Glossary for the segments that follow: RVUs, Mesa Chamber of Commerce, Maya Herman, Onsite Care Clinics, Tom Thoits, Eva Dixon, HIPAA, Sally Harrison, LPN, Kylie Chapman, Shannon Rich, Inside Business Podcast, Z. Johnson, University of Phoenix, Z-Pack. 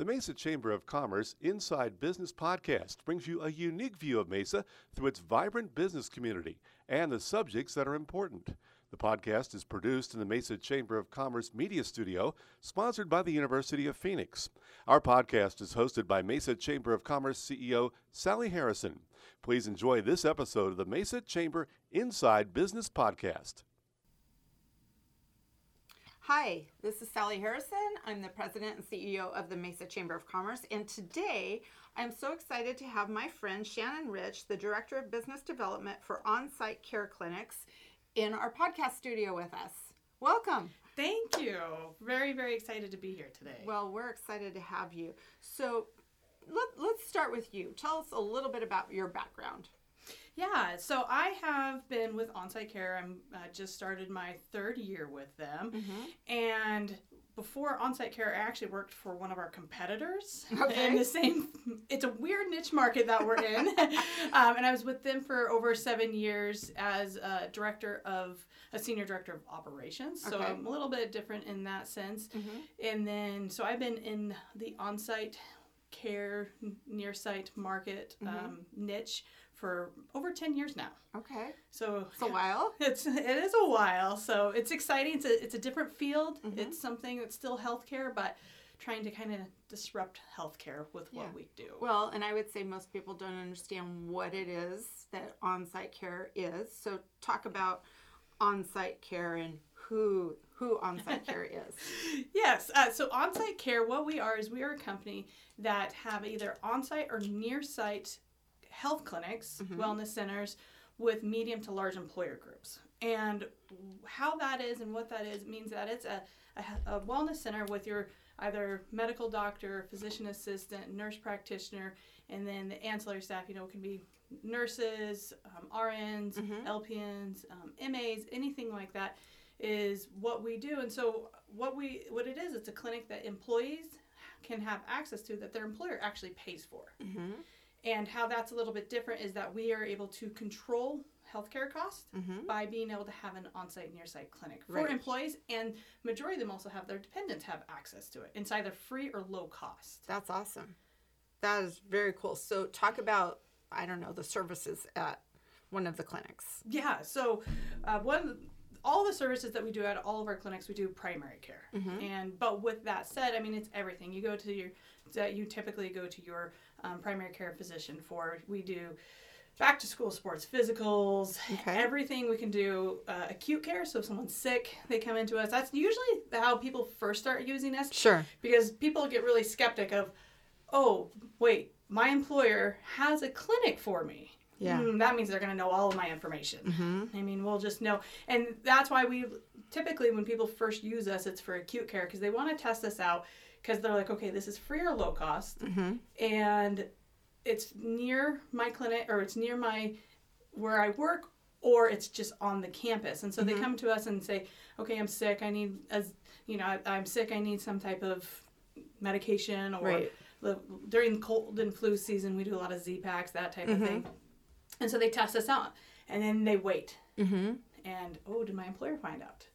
The Mesa Chamber of Commerce Inside Business Podcast brings you a unique view of Mesa through its vibrant business community and the subjects that are important. The podcast is produced in the Mesa Chamber of Commerce Media Studio, sponsored by the University of Phoenix. Our podcast is hosted by Mesa Chamber of Commerce CEO Sally Harrison. Please enjoy this episode of the Mesa Chamber Inside Business Podcast. Hi, this is Sally Harrison. I'm the president and CEO of the Mesa Chamber of Commerce, and today I'm so excited to have my friend Shannon Rich, the Director of Business Development for Onsite Care Clinics, in our podcast studio with us. Welcome. Thank you. Very, very excited to be here today. Well, we're excited to have you. So let's start with you. Tell us a little bit about your background. Yeah, so I have been with Onsite Care. I just started my third year with them. Mm-hmm. And before Onsite Care, I actually worked for one of our competitors. Okay. In the same, it's a weird niche market that we're in. And I was with them for over 7 years as a senior director of operations. So okay. I'm a little bit different in that sense. Mm-hmm. And then, so I've been in the Onsite Care near-site market niche for over 10 years now. Okay. So it's a while. It is a while. So it's exciting. It's a different field. Mm-hmm. It's something that's still healthcare, but trying to kind of disrupt healthcare with what we do. Well, and I would say most people don't understand what it is that Onsite Care is. So talk about Onsite Care and who Onsite Care is. Yes. So Onsite Care, what we are is we are a company that have either on-site or near-site health clinics, wellness centers with medium to large employer groups. And how that is and what that is means that it's a wellness center with your either medical doctor, physician assistant, nurse practitioner, and then the ancillary staff, can be nurses, RNs, LPNs, MAs, anything like that is what we do. And so what it is, it's a clinic that employees can have access to that their employer actually pays for. Mm-hmm. And how that's a little bit different is that we are able to control healthcare costs by being able to have an on-site, near-site clinic for employees, and majority of them also have their dependents have access to it. It's either free or low cost. That's awesome. That is very cool. So talk about, the services at one of the clinics. Yeah, so all the services that we do at all of our clinics, we do primary care. Mm-hmm. But with that said, it's everything. You go to your primary care physician for. We do back to school sports, physicals, everything we can do. Acute care, so if someone's sick, they come into us. That's usually how people first start using us. Sure. Because people get really skeptic of, oh, wait, my employer has a clinic for me. Yeah. That means they're going to know all of my information. Mm-hmm. We'll just know. And that's why we typically, when people first use us, it's for acute care because they want to test us out because they're like, okay, this is free or low cost. Mm-hmm. And it's near my clinic or it's near where I work or it's just on the campus. And so they come to us and say, okay, I'm sick. I need, I'm sick. I need some type of medication or during cold and flu season, we do a lot of Z-Packs, that type of thing. And so they test us out, and then they wait. Mm-hmm. And, oh, did my employer find out?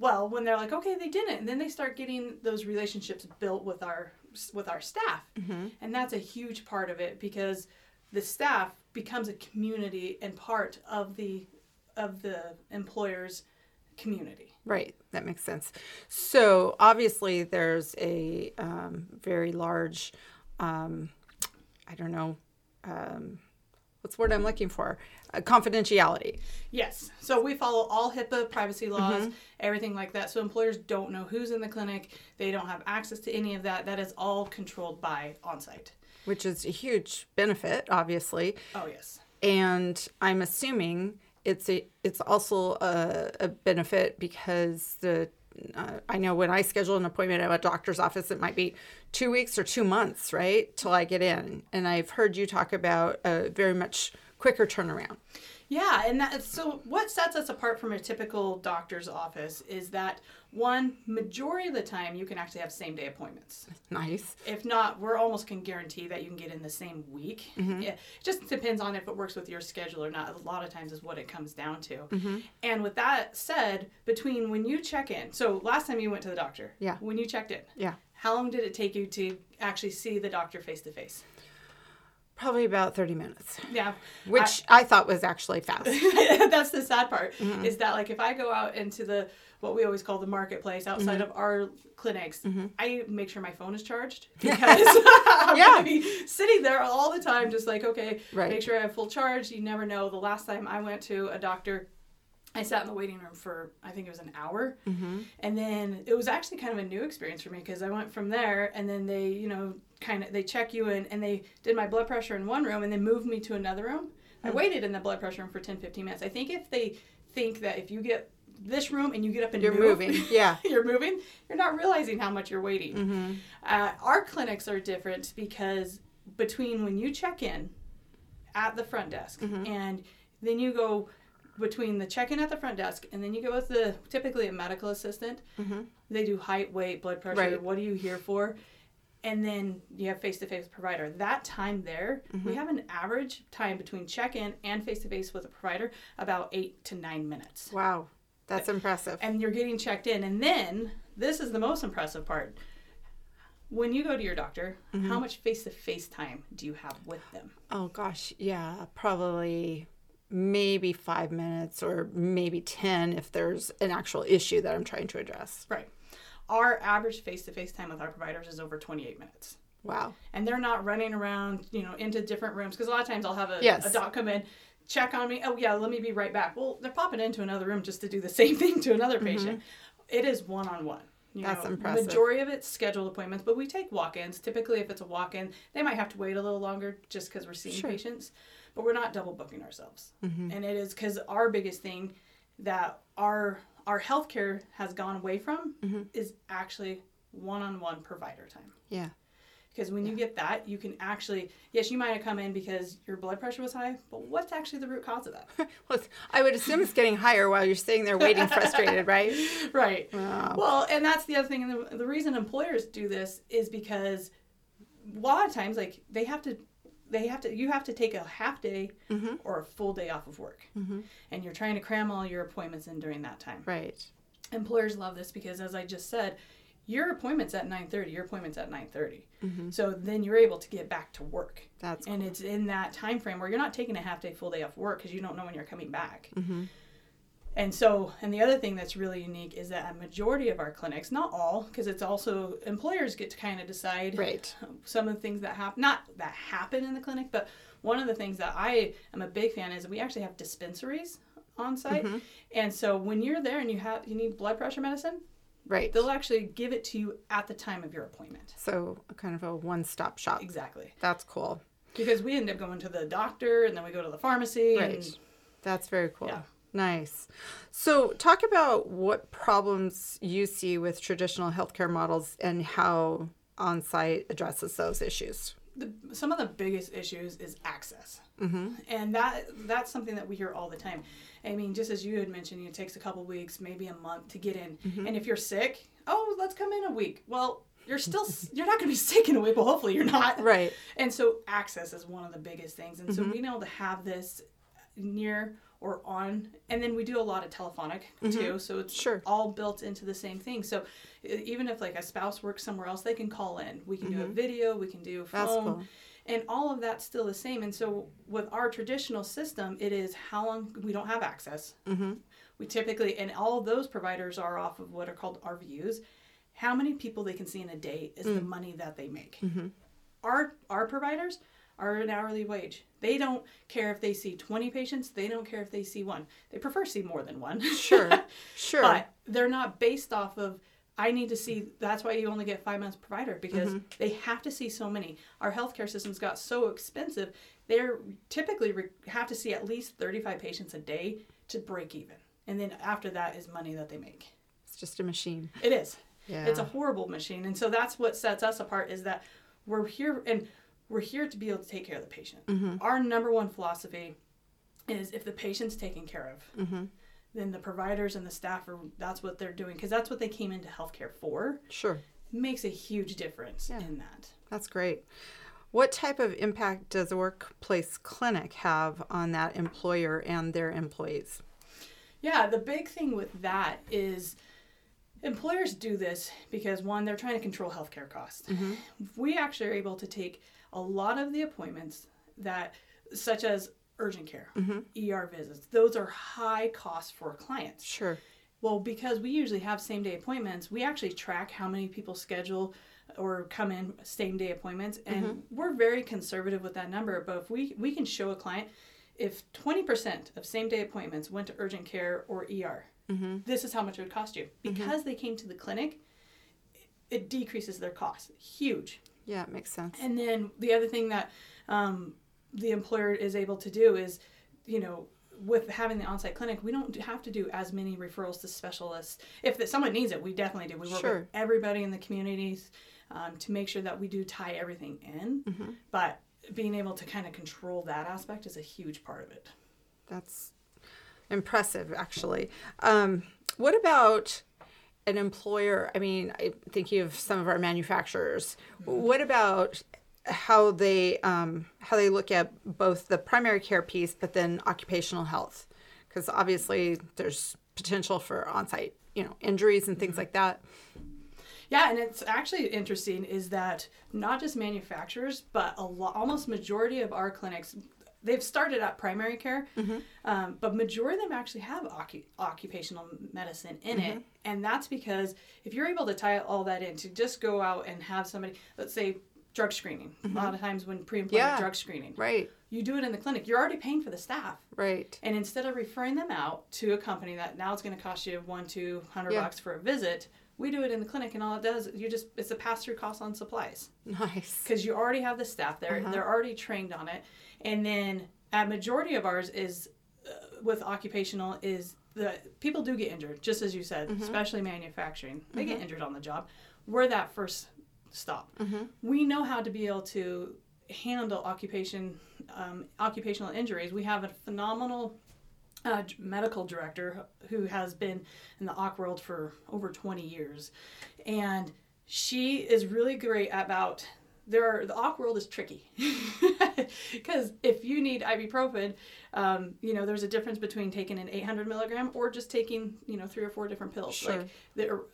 Well, when they're like, okay, they didn't. And then they start getting those relationships built with our staff. Mm-hmm. And that's a huge part of it because the staff becomes a community and part of the employer's community. Right. That makes sense. So, obviously, there's a very large, what's the word I'm looking for? Confidentiality. Yes. So we follow all HIPAA privacy laws, everything like that. So employers don't know who's in the clinic. They don't have access to any of that. That is all controlled by Onsite. Which is a huge benefit, obviously. Oh, yes. And I'm assuming it's also a benefit because I know when I schedule an appointment at a doctor's office, it might be 2 weeks or 2 months, right, till I get in. And I've heard you talk about a very much quicker turnaround. Yeah, and so what sets us apart from a typical doctor's office is that, one, majority of the time you can actually have same-day appointments. Nice. If not, we almost can guarantee that you can get in the same week. Mm-hmm. It just depends on if it works with your schedule or not. A lot of times is what it comes down to. Mm-hmm. And with that said, between when you check in, so last time you went to the doctor, when you checked in, How long did it take you to actually see the doctor face to face? Probably about 30 minutes. Yeah. Which I thought was actually fast. That's the sad part, mm-hmm. is that like if I go out into the, what we always call the marketplace outside mm-hmm. of our clinics, mm-hmm. I make sure my phone is charged because I'm going to be sitting there all the time just like, okay, make sure I have full charge. You never know. The last time I went to a doctor, I sat in the waiting room for, I think it was an hour. Mm-hmm. And then it was actually kind of a new experience for me because I went from there and then they, you know, kind of, they check you in and they did my blood pressure in one room and then moved me to another room. Mm-hmm. I waited in the blood pressure room for 10, 15 minutes. I think if they think that if you get this room and you get up and you're moving, yeah, you're moving, you're not realizing how much you're waiting. Mm-hmm. Our clinics are different because between when you check in at the front desk mm-hmm. and then you go between the check-in at the front desk and then you go with the typically a medical assistant, mm-hmm. they do height, weight, blood pressure, what are you here for? And then you have face-to-face provider. That time there, mm-hmm. we have an average time between check-in and face-to-face with a provider about 8 to 9 minutes. Wow, that's impressive. And you're getting checked in. And then, this is the most impressive part. When you go to your doctor, mm-hmm. how much face-to-face time do you have with them? Oh gosh, yeah, probably maybe 5 minutes or maybe 10 if there's an actual issue that I'm trying to address. Right. Our average face-to-face time with our providers is over 28 minutes. Wow. And they're not running around, you know, into different rooms. Because a lot of times I'll have a doc come in, check on me. Oh, yeah, let me be right back. Well, they're popping into another room just to do the same thing to another patient. Mm-hmm. It is one-on-one. That's impressive. Majority of it's scheduled appointments, but we take walk-ins. Typically, if it's a walk-in, they might have to wait a little longer just because we're seeing patients. But we're not double booking ourselves. Mm-hmm. And it is because our biggest thing that our healthcare has gone away from mm-hmm. is actually one-on-one provider time. Yeah. Because when you get that, you can actually, yes, you might have come in because your blood pressure was high, but what's actually the root cause of that? Well, I would assume it's getting higher while you're sitting there waiting frustrated, right? Right. Oh. Well, and that's the other thing. And the reason employers do this is because a lot of times, like, you have to take a half day mm-hmm. or a full day off of work. Mm-hmm. And you're trying to cram all your appointments in during that time. Right. Employers love this because, as I just said, your appointment's at 9:30. Mm-hmm. So then you're able to get back to work. That's cool. And it's in that time frame where you're not taking a half day, full day off work because you don't know when you're coming back. Mm-hmm. And so, and the other thing that's really unique is that a majority of our clinics, not all, because it's also employers get to kind of decide some of the things that happen, not that happen in the clinic, but one of the things that I am a big fan is we actually have dispensaries on site. Mm-hmm. And so when you're there and you need blood pressure medicine, they'll actually give it to you at the time of your appointment. So kind of a one-stop shop. Exactly. That's cool. Because we end up going to the doctor and then we go to the pharmacy. Right. And, that's very cool. Yeah. Nice. So talk about what problems you see with traditional healthcare models and how on-site addresses those issues. Some of the biggest issues is access. Mm-hmm. And that's something that we hear all the time. I mean, just as you had mentioned, it takes a couple weeks, maybe a month to get in. Mm-hmm. And if you're sick, oh, let's come in a week. Well, you're not going to be sick in a week, but hopefully you're not. Right. And so access is one of the biggest things. And so being able to have this near or on, and then we do a lot of telephonic too, so it's all built into the same thing. So even if like a spouse works somewhere else, they can call in. We can do a video, we can do a phone. That's cool. And all of that's still the same. And so with our traditional system, it is how long we don't have access. Mm-hmm. We typically, and all of those providers are off of what are called RVUs. How many people they can see in a day is the money that they make. Mm-hmm. Our providers are an hourly wage. They don't care if they see 20 patients. They don't care if they see one. They prefer to see more than one. Sure. But they're not based off of, I need to see, that's why you only get 5 months provider, because they have to see so many. Our healthcare system's got so expensive, they typically have to see at least 35 patients a day to break even. And then after that is money that they make. It's just a machine. It is. Yeah. It's a horrible machine. And so that's what sets us apart is that we're here and we're here to be able to take care of the patient. Mm-hmm. Our number one philosophy is if the patient's taken care of, then the providers and the staff, that's what they're doing, because that's what they came into healthcare for. Sure. It makes a huge difference in that. That's great. What type of impact does a workplace clinic have on that employer and their employees? Yeah, the big thing with that is Employers do this because, one, they're trying to control healthcare costs. Mm-hmm. We actually are able to take a lot of the appointments that, such as urgent care, mm-hmm. ER visits, those are high costs for clients. Sure. Well, because we usually have same-day appointments, we actually track how many people schedule or come in same-day appointments, and mm-hmm. we're very conservative with that number. But if we can show a client, if 20% of same-day appointments went to urgent care or ER, mm-hmm. this is how much it would cost you. Because mm-hmm. they came to the clinic, it decreases their cost. Huge. Yeah, it makes sense. And then the other thing that the employer is able to do is, you know, with having the on-site clinic, we don't have to do as many referrals to specialists. If someone needs it, we definitely do. We work sure. with everybody in the communities to make sure that we do tie everything in. Mm-hmm. But being able to kind of control that aspect is a huge part of it. That's impressive, actually. What about an employer? I mean, I'm thinking of some of our manufacturers. Mm-hmm. What about how they look at both the primary care piece, but then occupational health? Because obviously there's potential for on-site, injuries and things like that. Yeah, and it's actually interesting is that not just manufacturers, but almost majority of our clinics, they've started at primary care, mm-hmm. But majority of them actually have occupational medicine in mm-hmm. it. And that's because if you're able to tie all that in, to just go out and have somebody, let's say, drug screening. Mm-hmm. A lot of times when pre-employment drug screening. Right. You do it in the clinic. You're already paying for the staff. Right. And instead of referring them out to a company that now it's going to cost you $100 bucks for a visit, we do it in the clinic, and all it does, it's a pass-through cost on supplies. Nice. Because you already have the staff there. Uh-huh. They're already trained on it. And then a majority of ours is, with occupational, is the people do get injured, just as you said, mm-hmm. especially manufacturing. They mm-hmm. get injured on the job. We're that first stop. Mm-hmm. We know how to be able to handle occupational injuries. We have a phenomenal medical director who has been in the OC world for over 20 years, and she is really great about the OC world is tricky because if you need ibuprofen, there's a difference between taking an 800 milligram or just taking 3 or 4 different pills. Sure.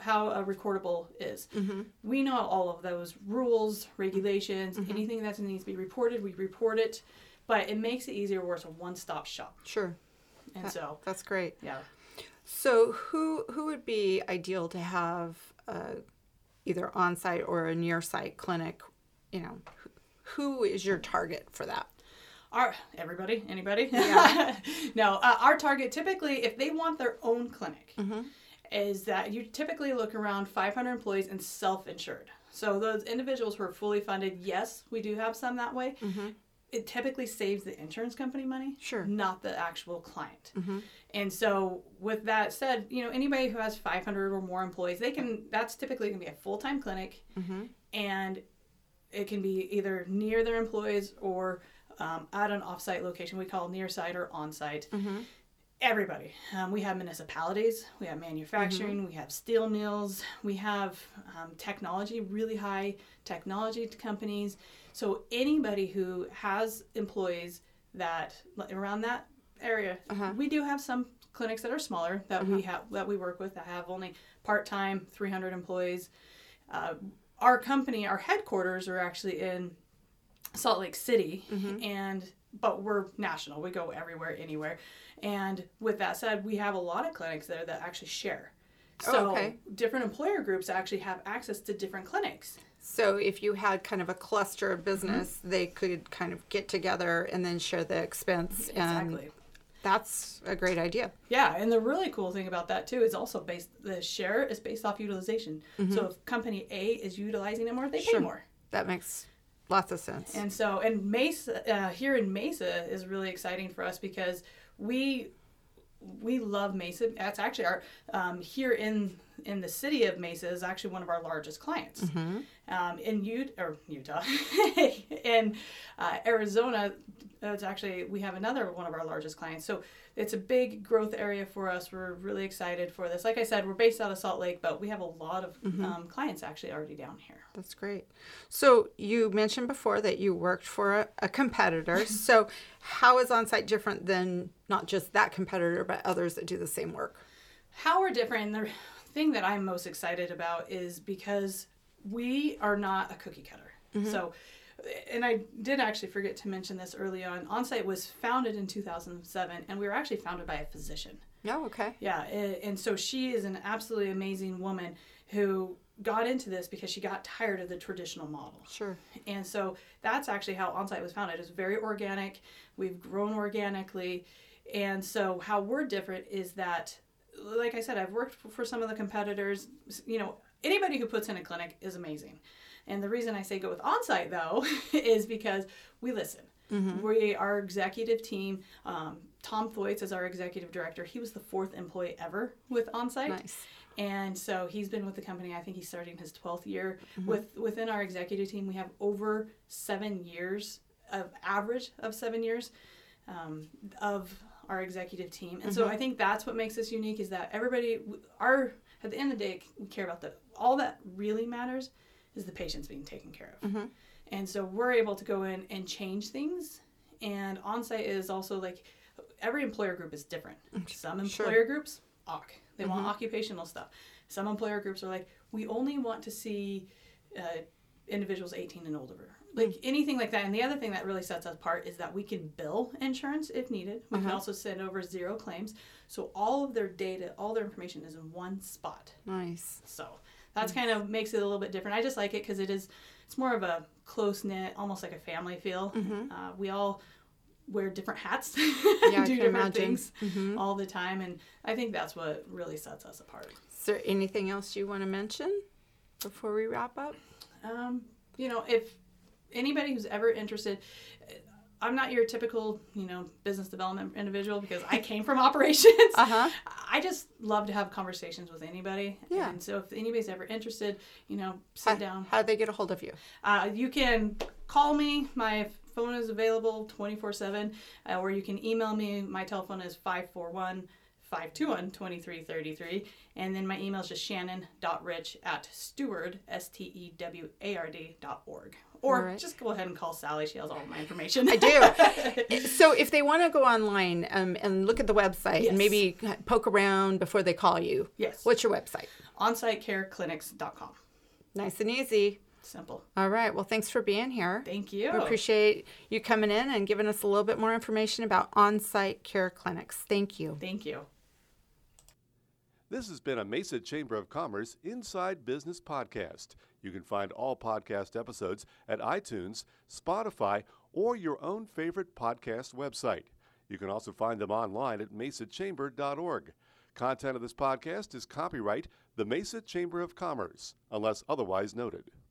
How a recordable is. Mm-hmm. We know all of those rules, regulations, mm-hmm. anything that needs to be reported, we report it, but it makes it easier where it's a one-stop shop. Sure. And so that's great. Yeah. So who would be ideal to have either on-site or a near-site clinic? Who is your target for that? Anybody? Yeah. No, our target typically, if they want their own clinic, mm-hmm. is that you typically look around 500 employees and self-insured. So those individuals who are fully funded, yes, we do have some that way. Mm-hmm. It typically saves the insurance company money, sure, not the actual client. Mm-hmm. And so with that said, anybody who has 500 or more employees, that's typically going to be a full-time clinic, mm-hmm. and it can be either near their employees or at an off-site location. We call near-site or on-site. Mm-hmm. Everybody. We have municipalities, we have manufacturing, mm-hmm. we have steel mills, we have technology, really high technology companies. So anybody who has employees that around that area, uh-huh. we do have some clinics that are smaller that uh-huh. we work with that have only part-time 300 employees. Our company, our headquarters are actually in Salt Lake City, mm-hmm. But we're national. We go everywhere, anywhere. And with that said, we have a lot of clinics there that actually share. So different employer groups actually have access to different clinics. So if you had kind of a cluster of business, mm-hmm. they could kind of get together and then share the expense. Exactly. That's a great idea. Yeah, and the really cool thing about that too is also the share is based off utilization. Mm-hmm. So if company A is utilizing it more, they sure. pay more. That makes lots of sense. And so, Mesa, here in Mesa is really exciting for us because we love Mesa. That's actually our, here in the city of Mesa is actually one of our largest clients. Mm-hmm. In Utah, in Arizona, it's actually, we have another one of our largest clients. So it's a big growth area for us. We're really excited for this. Like I said, we're based out of Salt Lake, but we have a lot of mm-hmm. Clients actually already down here. That's great. So you mentioned before that you worked for a competitor. So how is on-site different than not just that competitor, but others that do the same work? How we're different. thing that I'm most excited about is because we are not a cookie cutter. Mm-hmm. So, and I did actually forget to mention this early on. Onsite was founded in 2007, and we were actually founded by a physician. Oh, okay. Yeah, and so she is an absolutely amazing woman who got into this because she got tired of the traditional model. Sure. And so that's actually how Onsite was founded. It's very organic. We've grown organically. And so how we're different is that, like I said, I've worked for some of the competitors. You know, anybody who puts in a clinic is amazing. And the reason I say go with Onsite, though, is because we listen. Mm-hmm. Our executive team, Tom Thoits is our executive director. He was the fourth employee ever with Onsite. Nice. And so he's been with the company, I think he's starting his 12th year. Mm-hmm. Within our executive team, we have over 7 years, of average of 7 years of our executive team. And mm-hmm. so I think that's what makes us unique is that everybody, at the end of the day, we care about all that really matters is the patients being taken care of. Mm-hmm. And so we're able to go in and change things. And Onsite is also like, every employer group is different. Some employer sure. groups, they mm-hmm. want occupational stuff. Some employer groups are like, we only want to see individuals 18 and older. Like mm-hmm. anything like that. And the other thing that really sets us apart is that we can bill insurance if needed. We uh-huh. can also send over zero claims. So all of their data, all their information is in one spot. Nice. So that's kind of makes it a little bit different. I just like it because it's more of a close-knit, almost like a family feel. Mm-hmm. We all wear different hats, do different things mm-hmm. all the time, and I think that's what really sets us apart. Is there anything else you want to mention before we wrap up? You know, if anybody who's ever interested, I'm not your typical, business development individual because I came from operations. Uh-huh. I just love to have conversations with anybody. Yeah. And so if anybody's ever interested, sit down. How do they get a hold of you? You can call me. My phone is available 24/7, or you can email me. My telephone is 541-521-2333. And then my email is just shannon.rich@steward.org. Or right. just go ahead and call Sally. She has all of my information. I do. So if they want to go online and look at the website yes. and maybe poke around before they call you, yes. what's your website? OnsiteCareClinics.com. Nice and easy. Simple. All right. Well, thanks for being here. Thank you. We appreciate you coming in and giving us a little bit more information about Onsite Care Clinics. Thank you. Thank you. This has been a Mesa Chamber of Commerce Inside Business podcast. You can find all podcast episodes at iTunes, Spotify, or your own favorite podcast website. You can also find them online at mesachamber.org. Content of this podcast is copyright the Mesa Chamber of Commerce, unless otherwise noted.